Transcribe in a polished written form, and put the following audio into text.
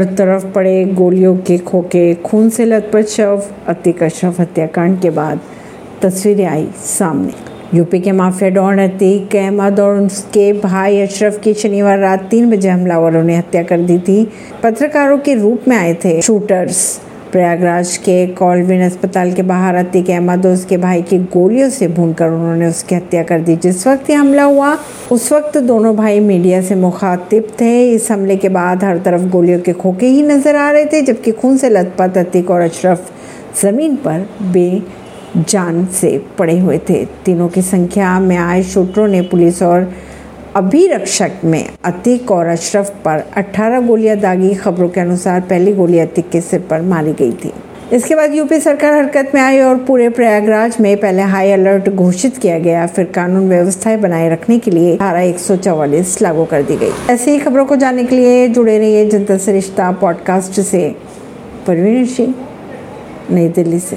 हर तरफ पड़े गोलियों के खोके, खून से लथपथ शव। अतीक अशरफ हत्याकांड के बाद तस्वीरें आई सामने। यूपी के माफिया डॉन अतीक अहमद और उसके भाई अशरफ की शनिवार रात 3 बजे हमलावरों ने हत्या कर दी थी। पत्रकारों के रूप में आए थे शूटर्स। प्रयागराज के कॉलविन अस्पताल के बाहर अतीक अहमद और उसके भाई की गोलियों से भूनकर उन्होंने उसकी हत्या कर दी। जिस वक्त यह हमला हुआ उस वक्त दोनों भाई मीडिया से मुखातिब थे। इस हमले के बाद हर तरफ गोलियों के खोके ही नजर आ रहे थे, जबकि खून से लथपथ अतीक और अशरफ जमीन पर बेजान से पड़े हुए थे। तीनों की संख्या में आए शूटरों ने पुलिस और अभिरक्षक में अतीक और अशरफ पर 18 गोलियां दागी। खबरों के अनुसार पहली गोली अतीक के सिर पर मारी गई थी। इसके बाद यूपी सरकार हरकत में आई और पूरे प्रयागराज में पहले हाई अलर्ट घोषित किया गया, फिर कानून व्यवस्थाएं बनाए रखने के लिए धारा 144 लागू कर दी गई। ऐसी ही खबरों को जानने के लिए जुड़े रहिए जनता से रिश्ता पॉडकास्ट से। परवीन अर्शी, नई दिल्ली से।